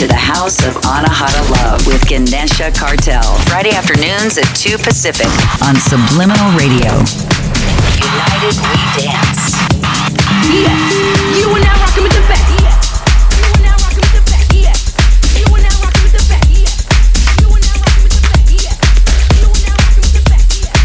to the House of Anahata Love with Ganesha Cartel, Friday afternoons at 2 Pacific on Subliminal Radio. United we dance. Yeah, you are now rocking with the best. Yeah, you are now rocking with the best. Yeah, you are now rocking with the best. Yeah, you are now rocking with the best. Yeah, you are now rocking with the best. Yeah, you are now rocking with the best.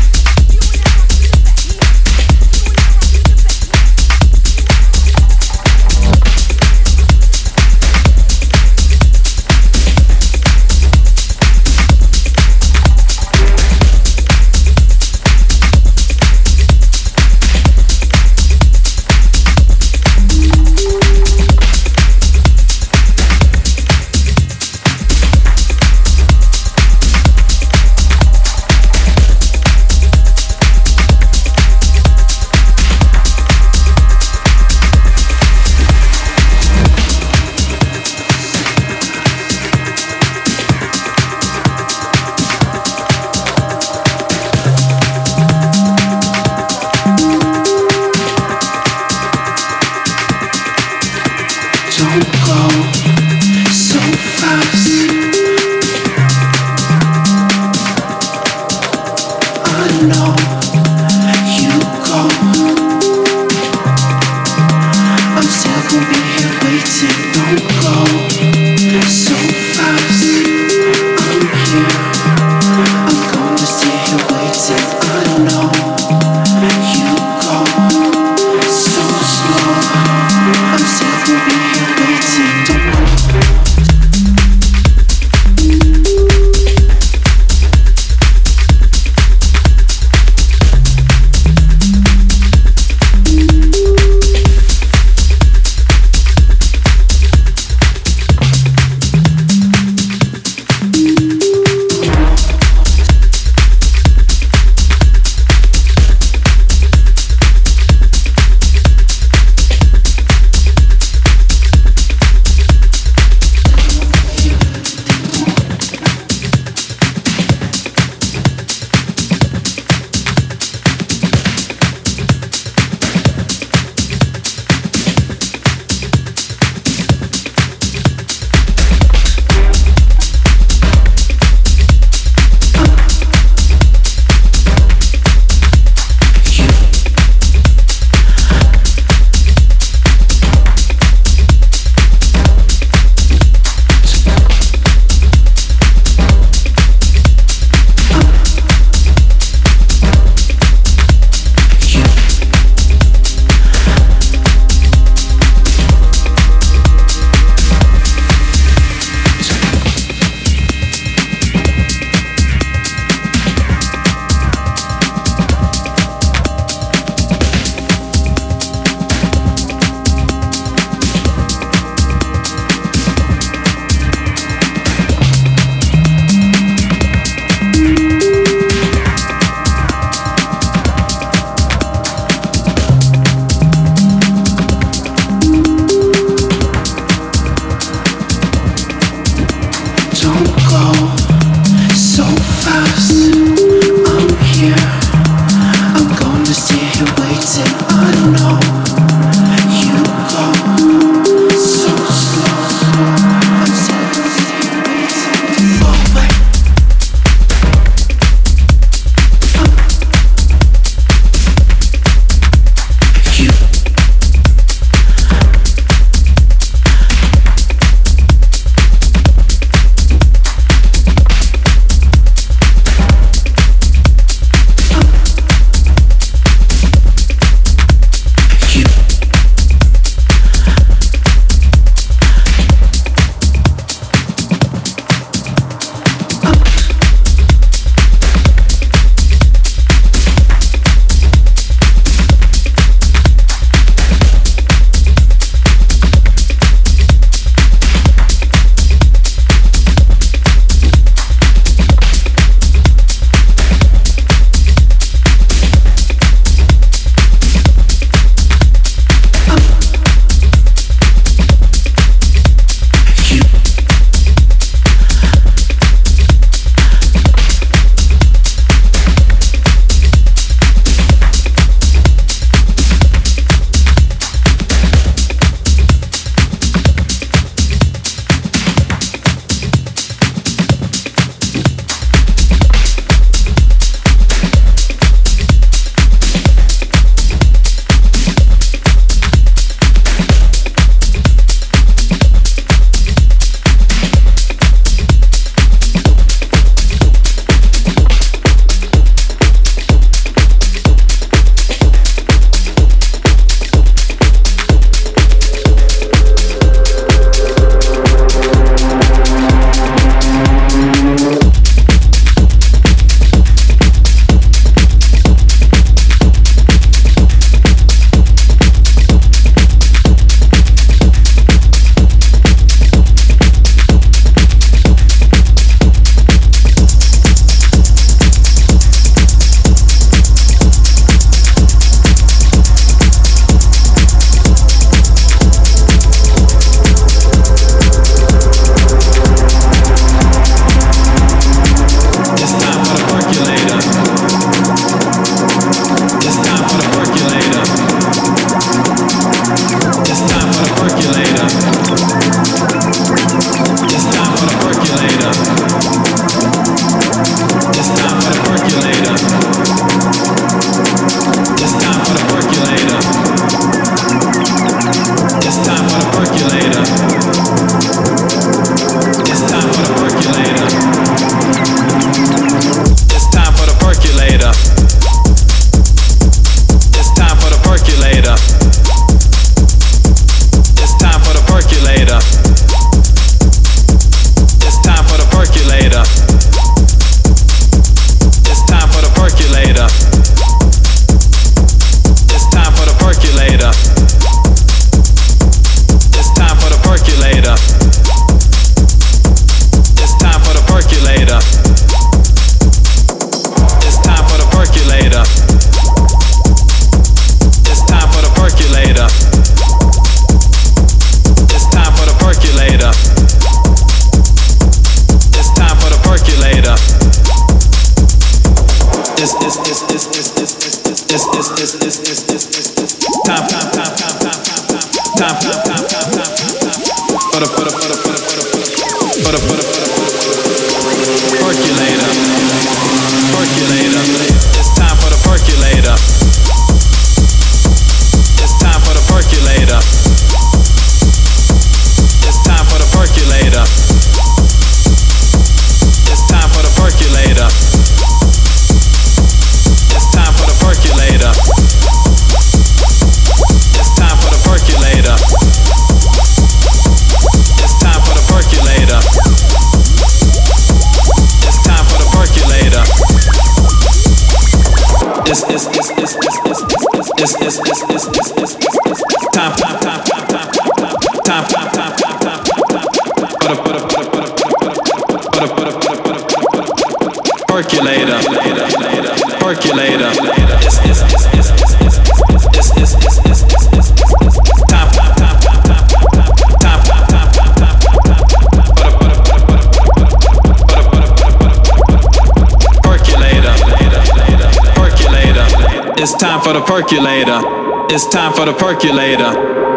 percolator. It's time for the percolator.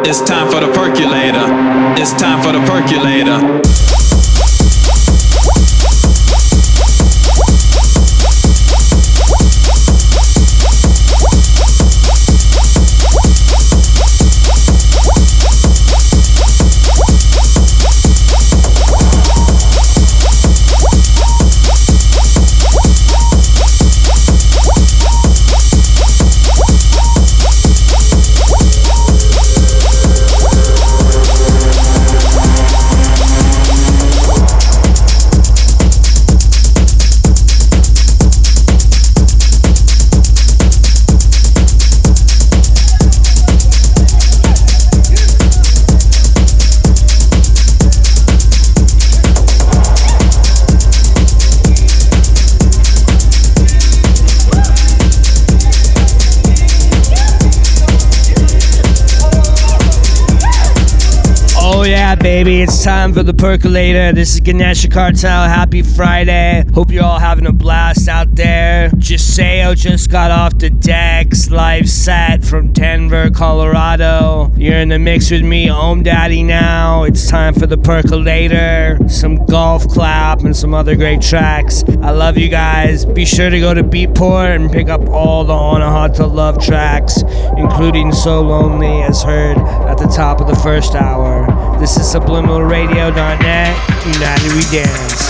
It's time for the percolator. It's time for the percolator. It's time for the percolator. It's time for the percolator. It's time for the percolator. Percolator, it's time for the percolator, it's time for the percolator, it's time for the percolator. Baby, it's time for the percolator. This is Ganesha Cartel. Happy Friday. Hope you're all having a blast out there. Jaseo just got off the decks, live set from Denver, Colorado. You're in the mix with me, Om Daddy now. It's time for the percolator. Some golf clap and some other great tracks. I love you guys. Be sure to go to Beatport and pick up all the Anahata Love tracks, including So Lonely, as heard at the top of the first hour. This is subliminalradio.net. United we dance.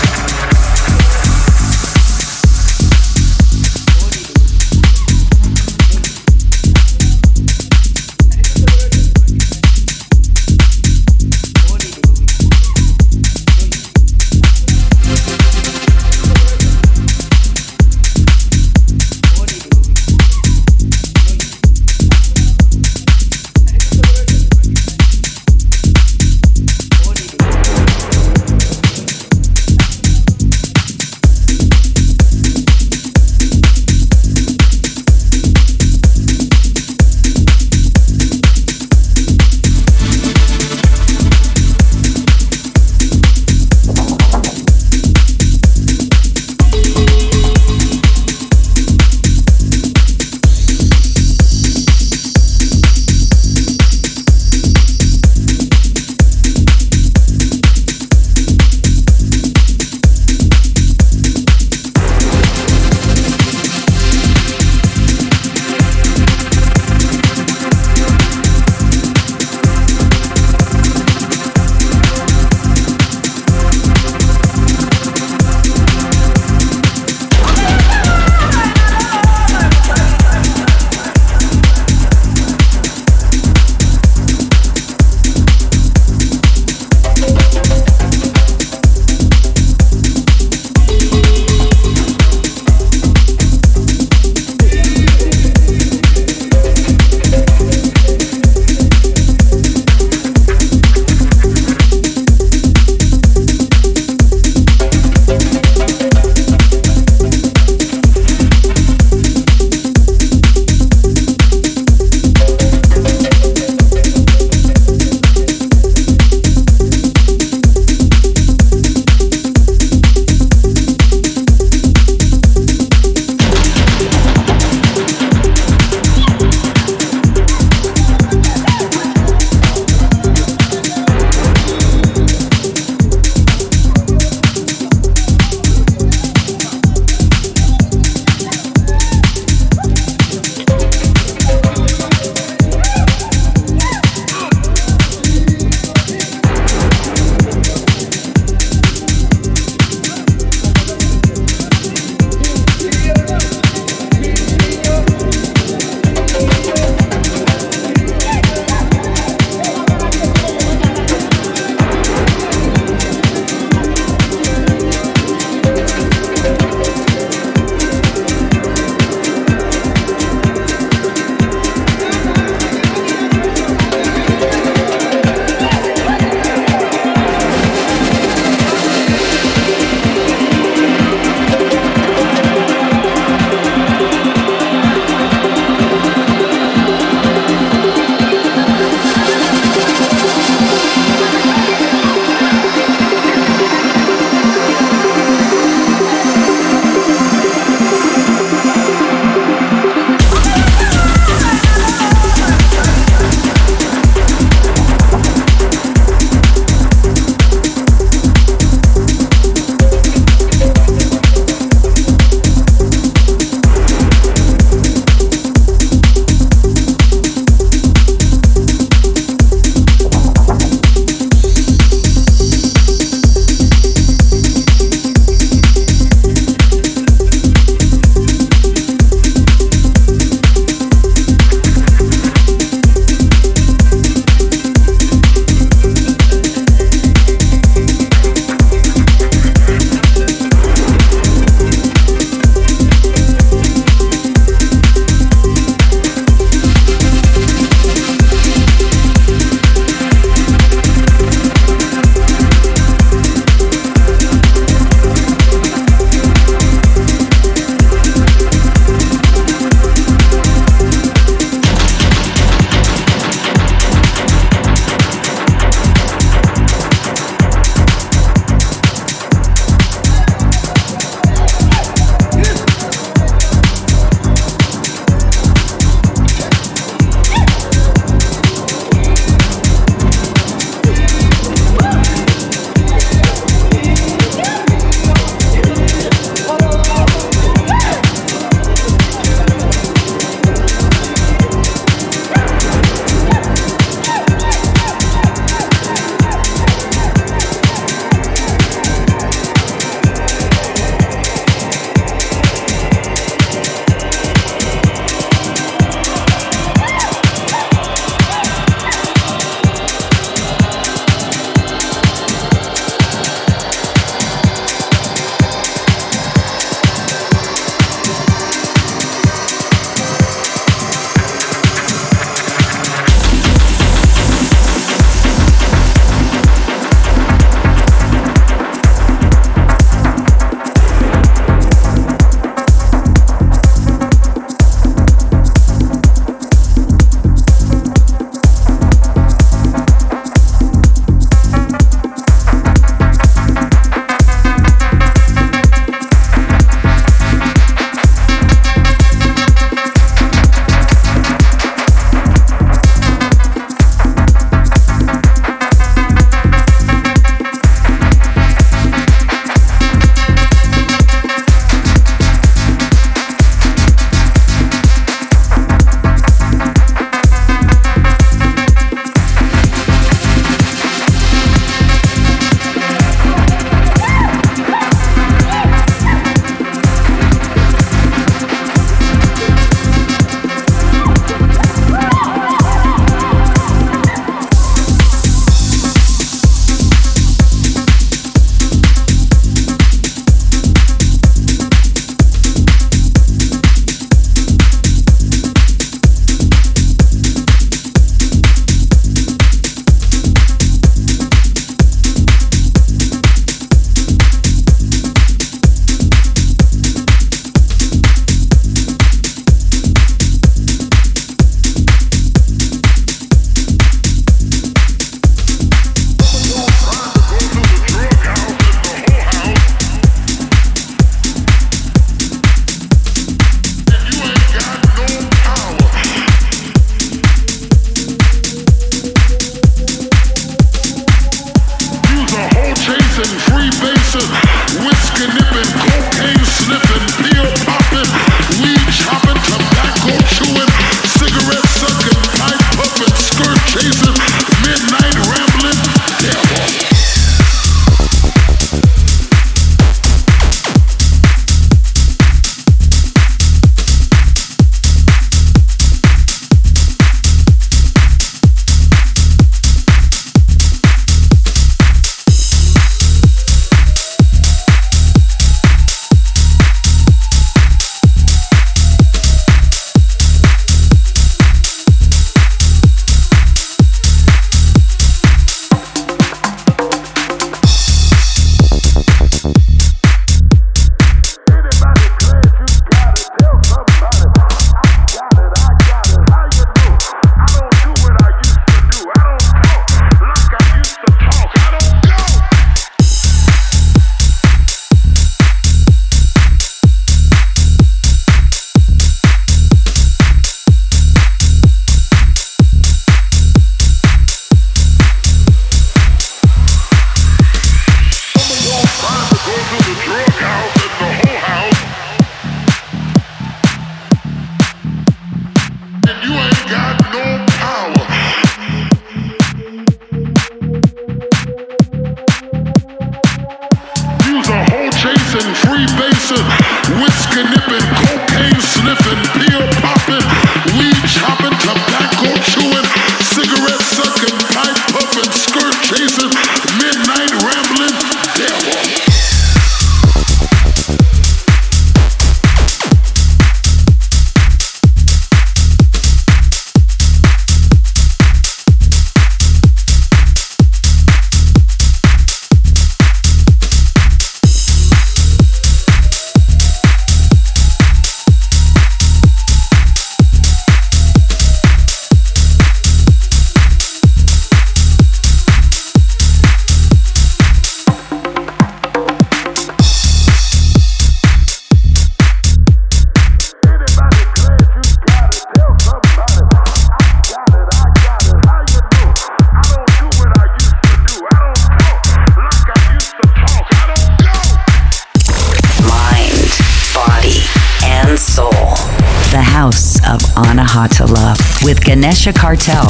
Anahata Love with Ganesha Cartel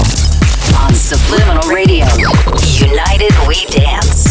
on Subliminal Radio. United we dance.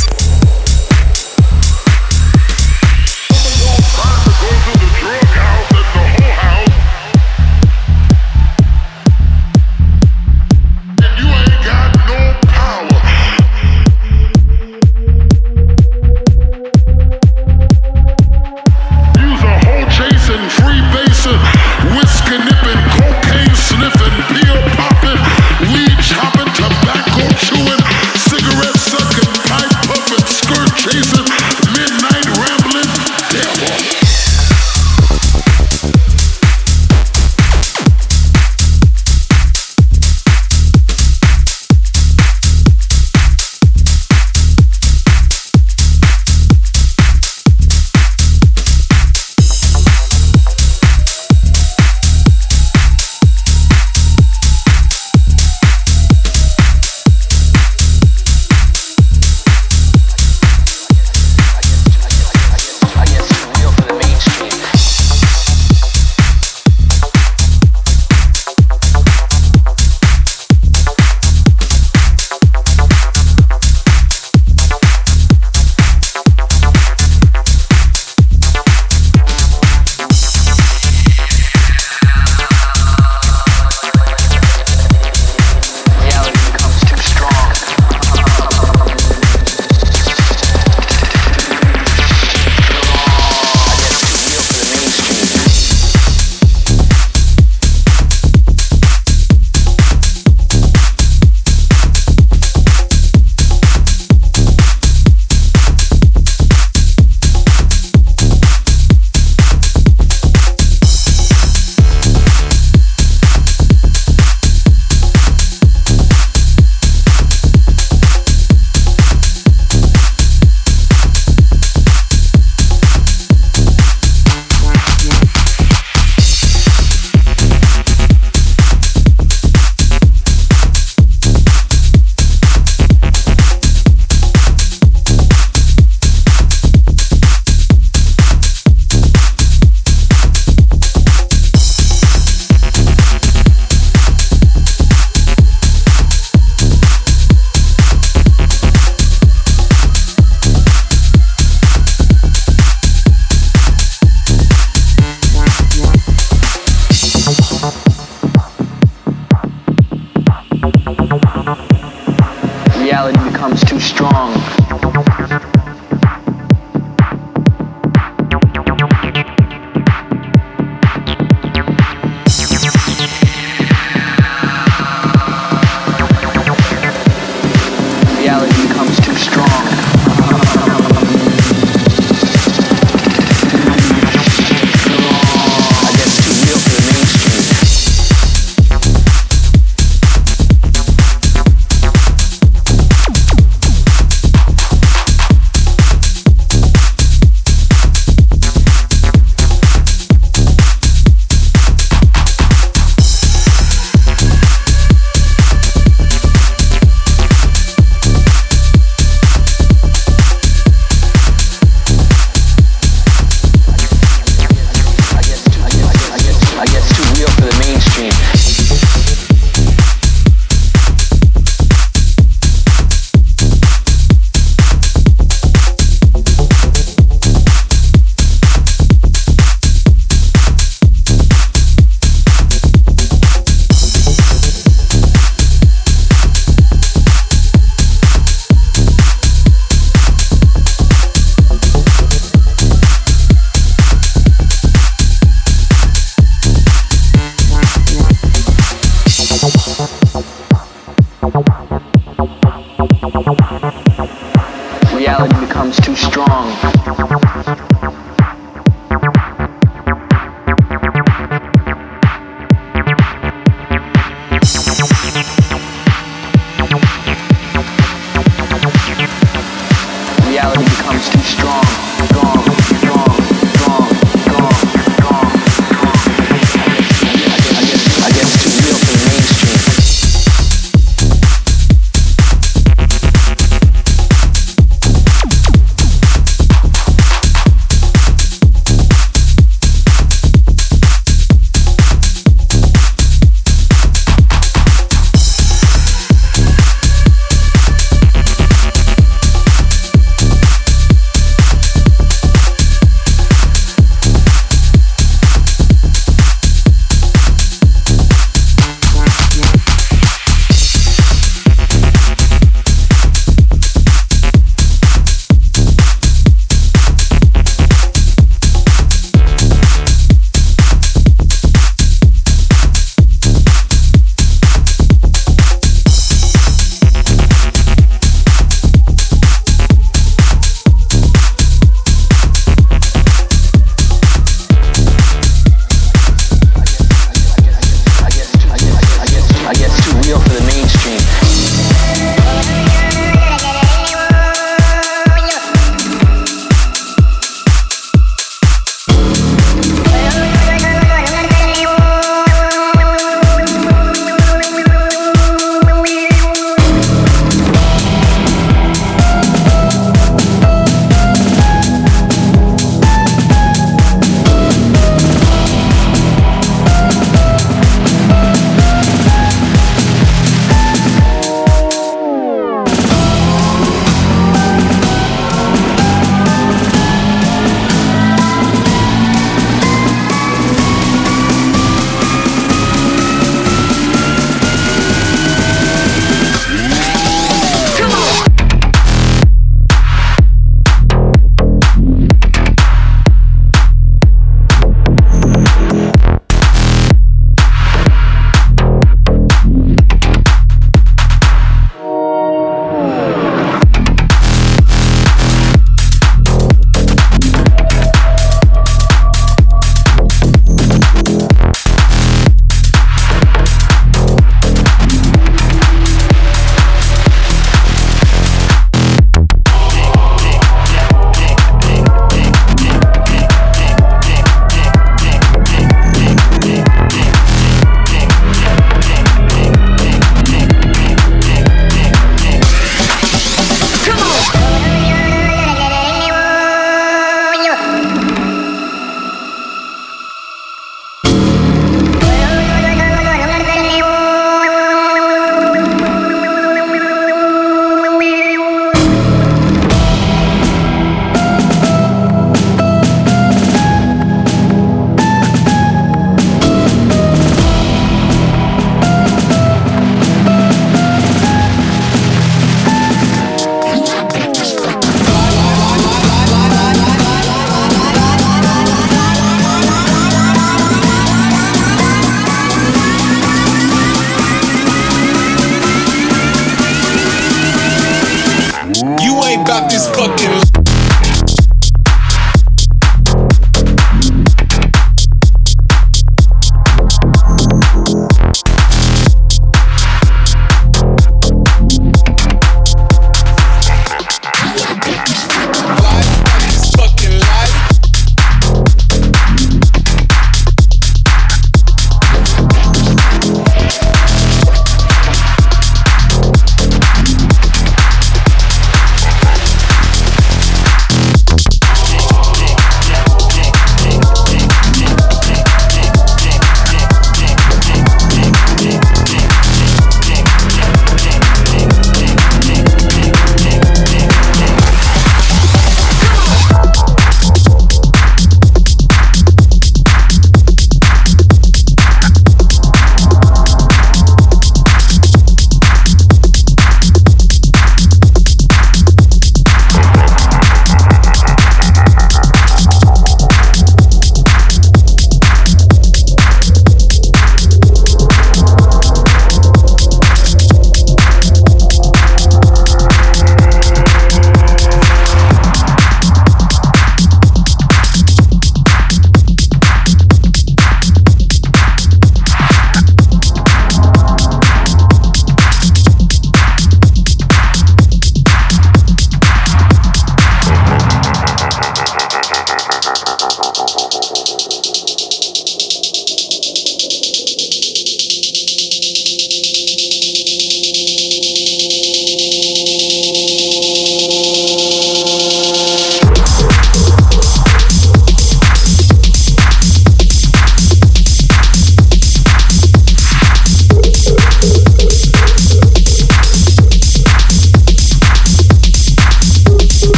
rock this fucking.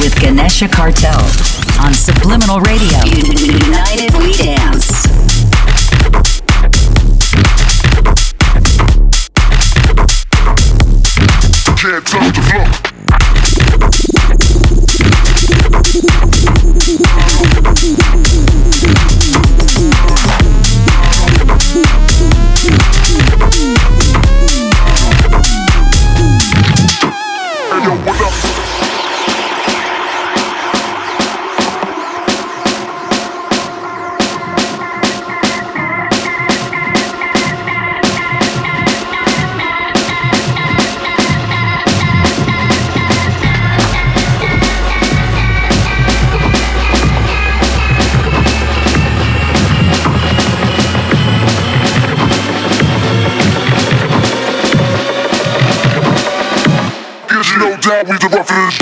With Ganesha Cartel on Subliminal Radio. United we dance. Can't touch the floor. job needs a refuge.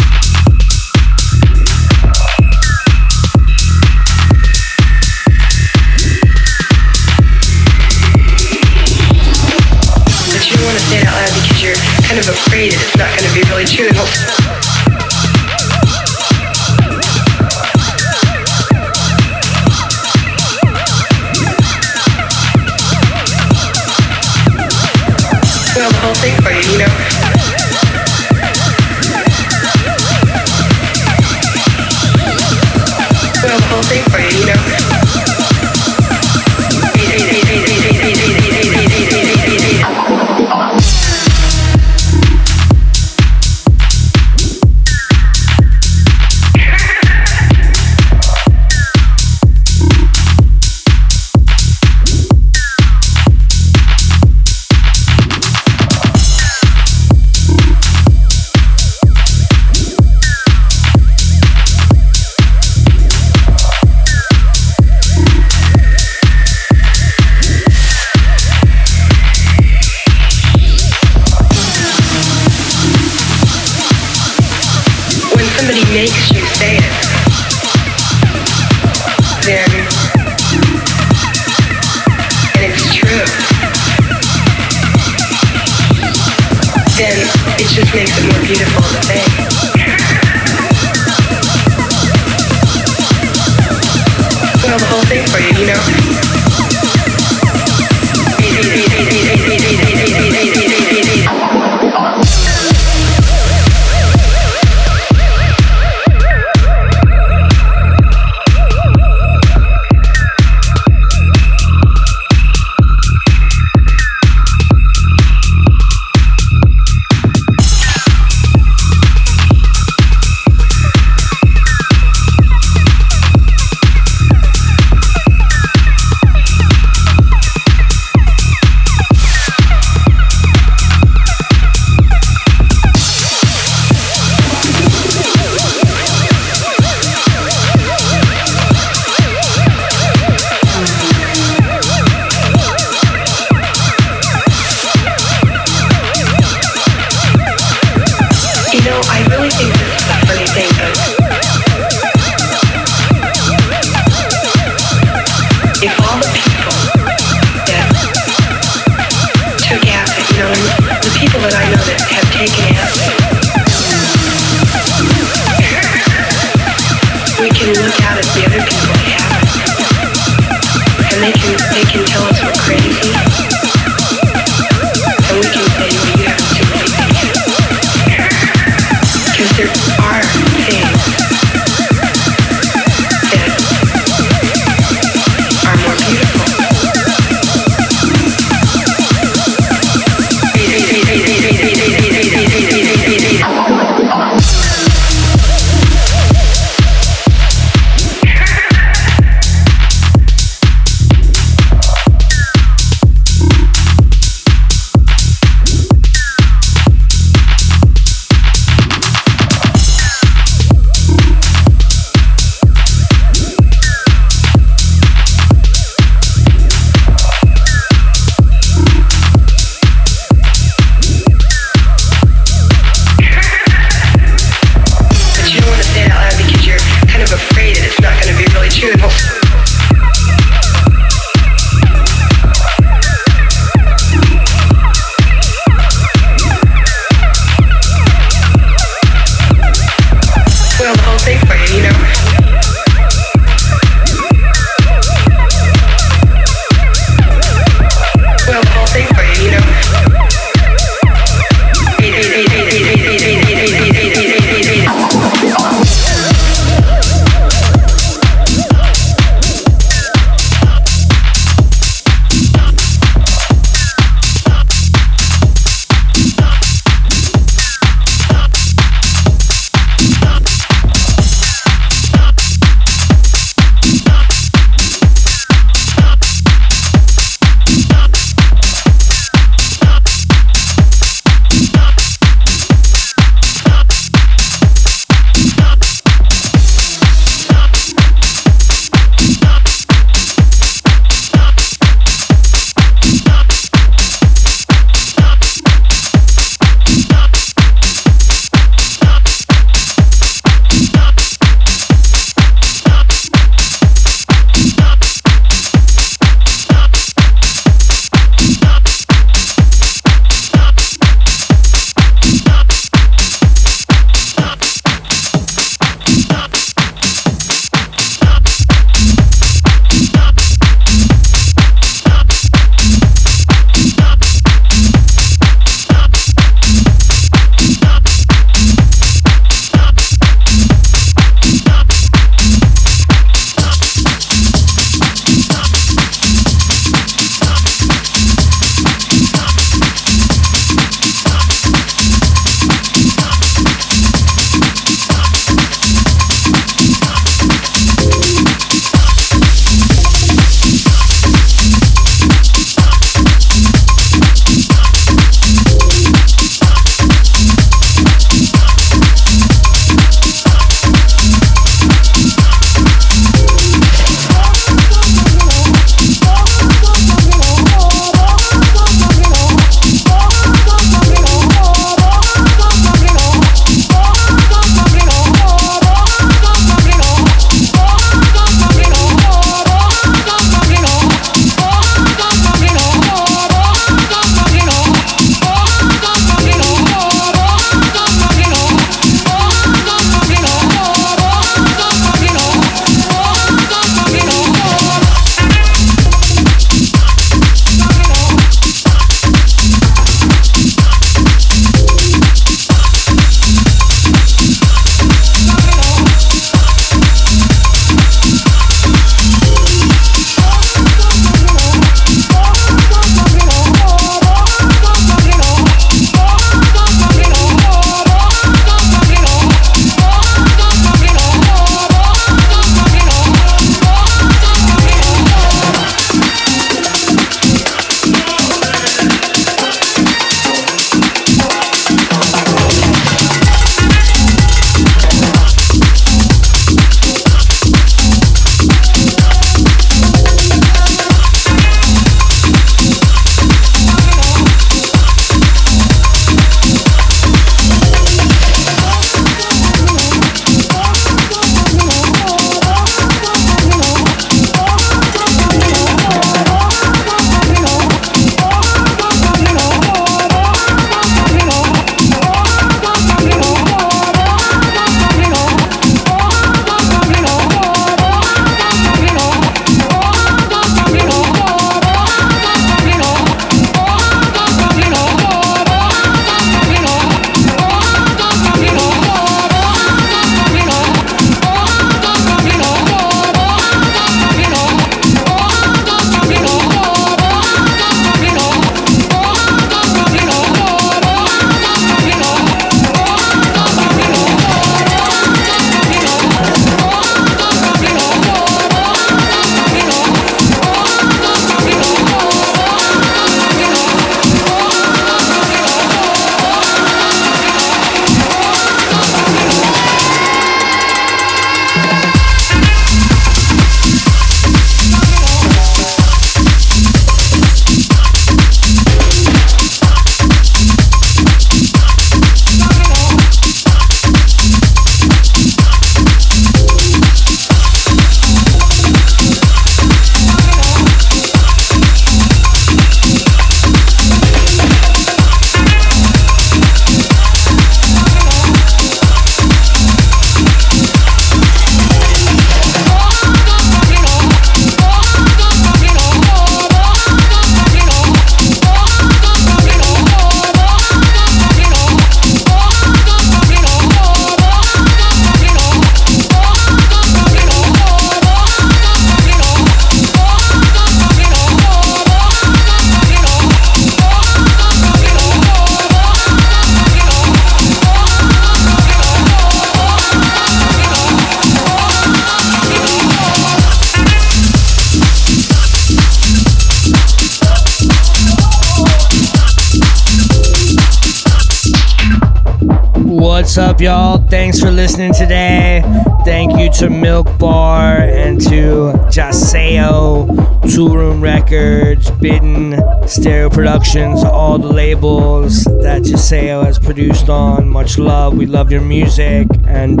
What's up, y'all? Thanks for listening today. Thank you to Milk Bar and to Jaseo, Toolroom Records, Bidden, Stereo Productions, all the labels that Jaseo has produced on. Much love. We love your music. And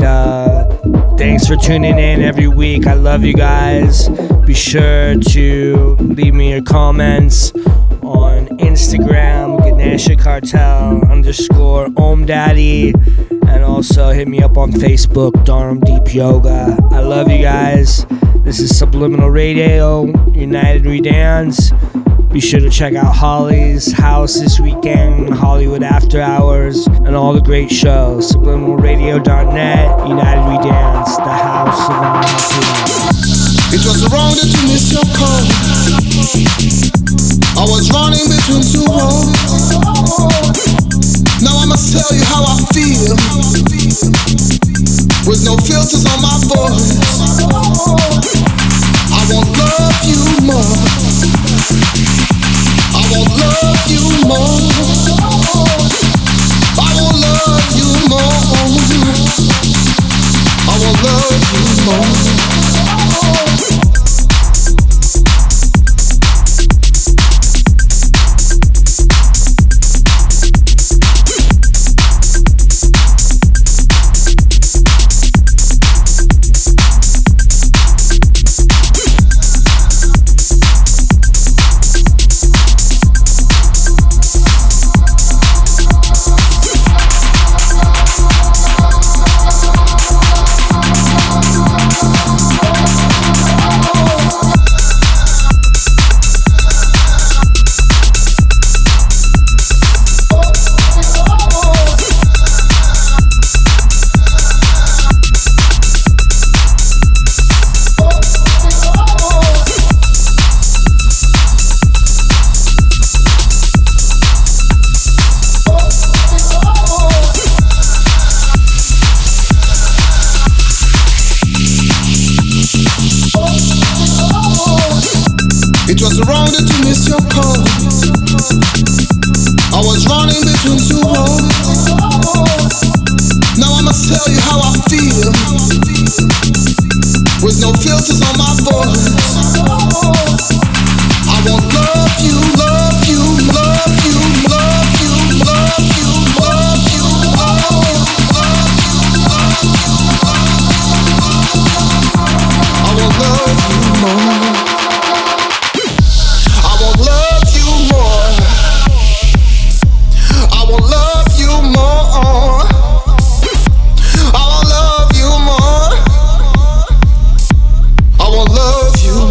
thanks for tuning in every week. I love you guys. Be sure to leave me your comments on Instagram, Ganesha Cartel _ Om Daddy, and also hit me up on Facebook, Dharm Deep Yoga. I love you guys. This is Subliminal Radio, United We Dance. Be sure to check out Holly's house this weekend, Hollywood After Hours, and all the great shows. Subliminalradio.net, United We Dance, the house of Anahata. It was wrong that you missed your call. I was running between two roads. Now I must tell you how I feel, with no filters on my voice. I won't love you more. I won't love you more. I won't love you more. I won't love you more. Love you.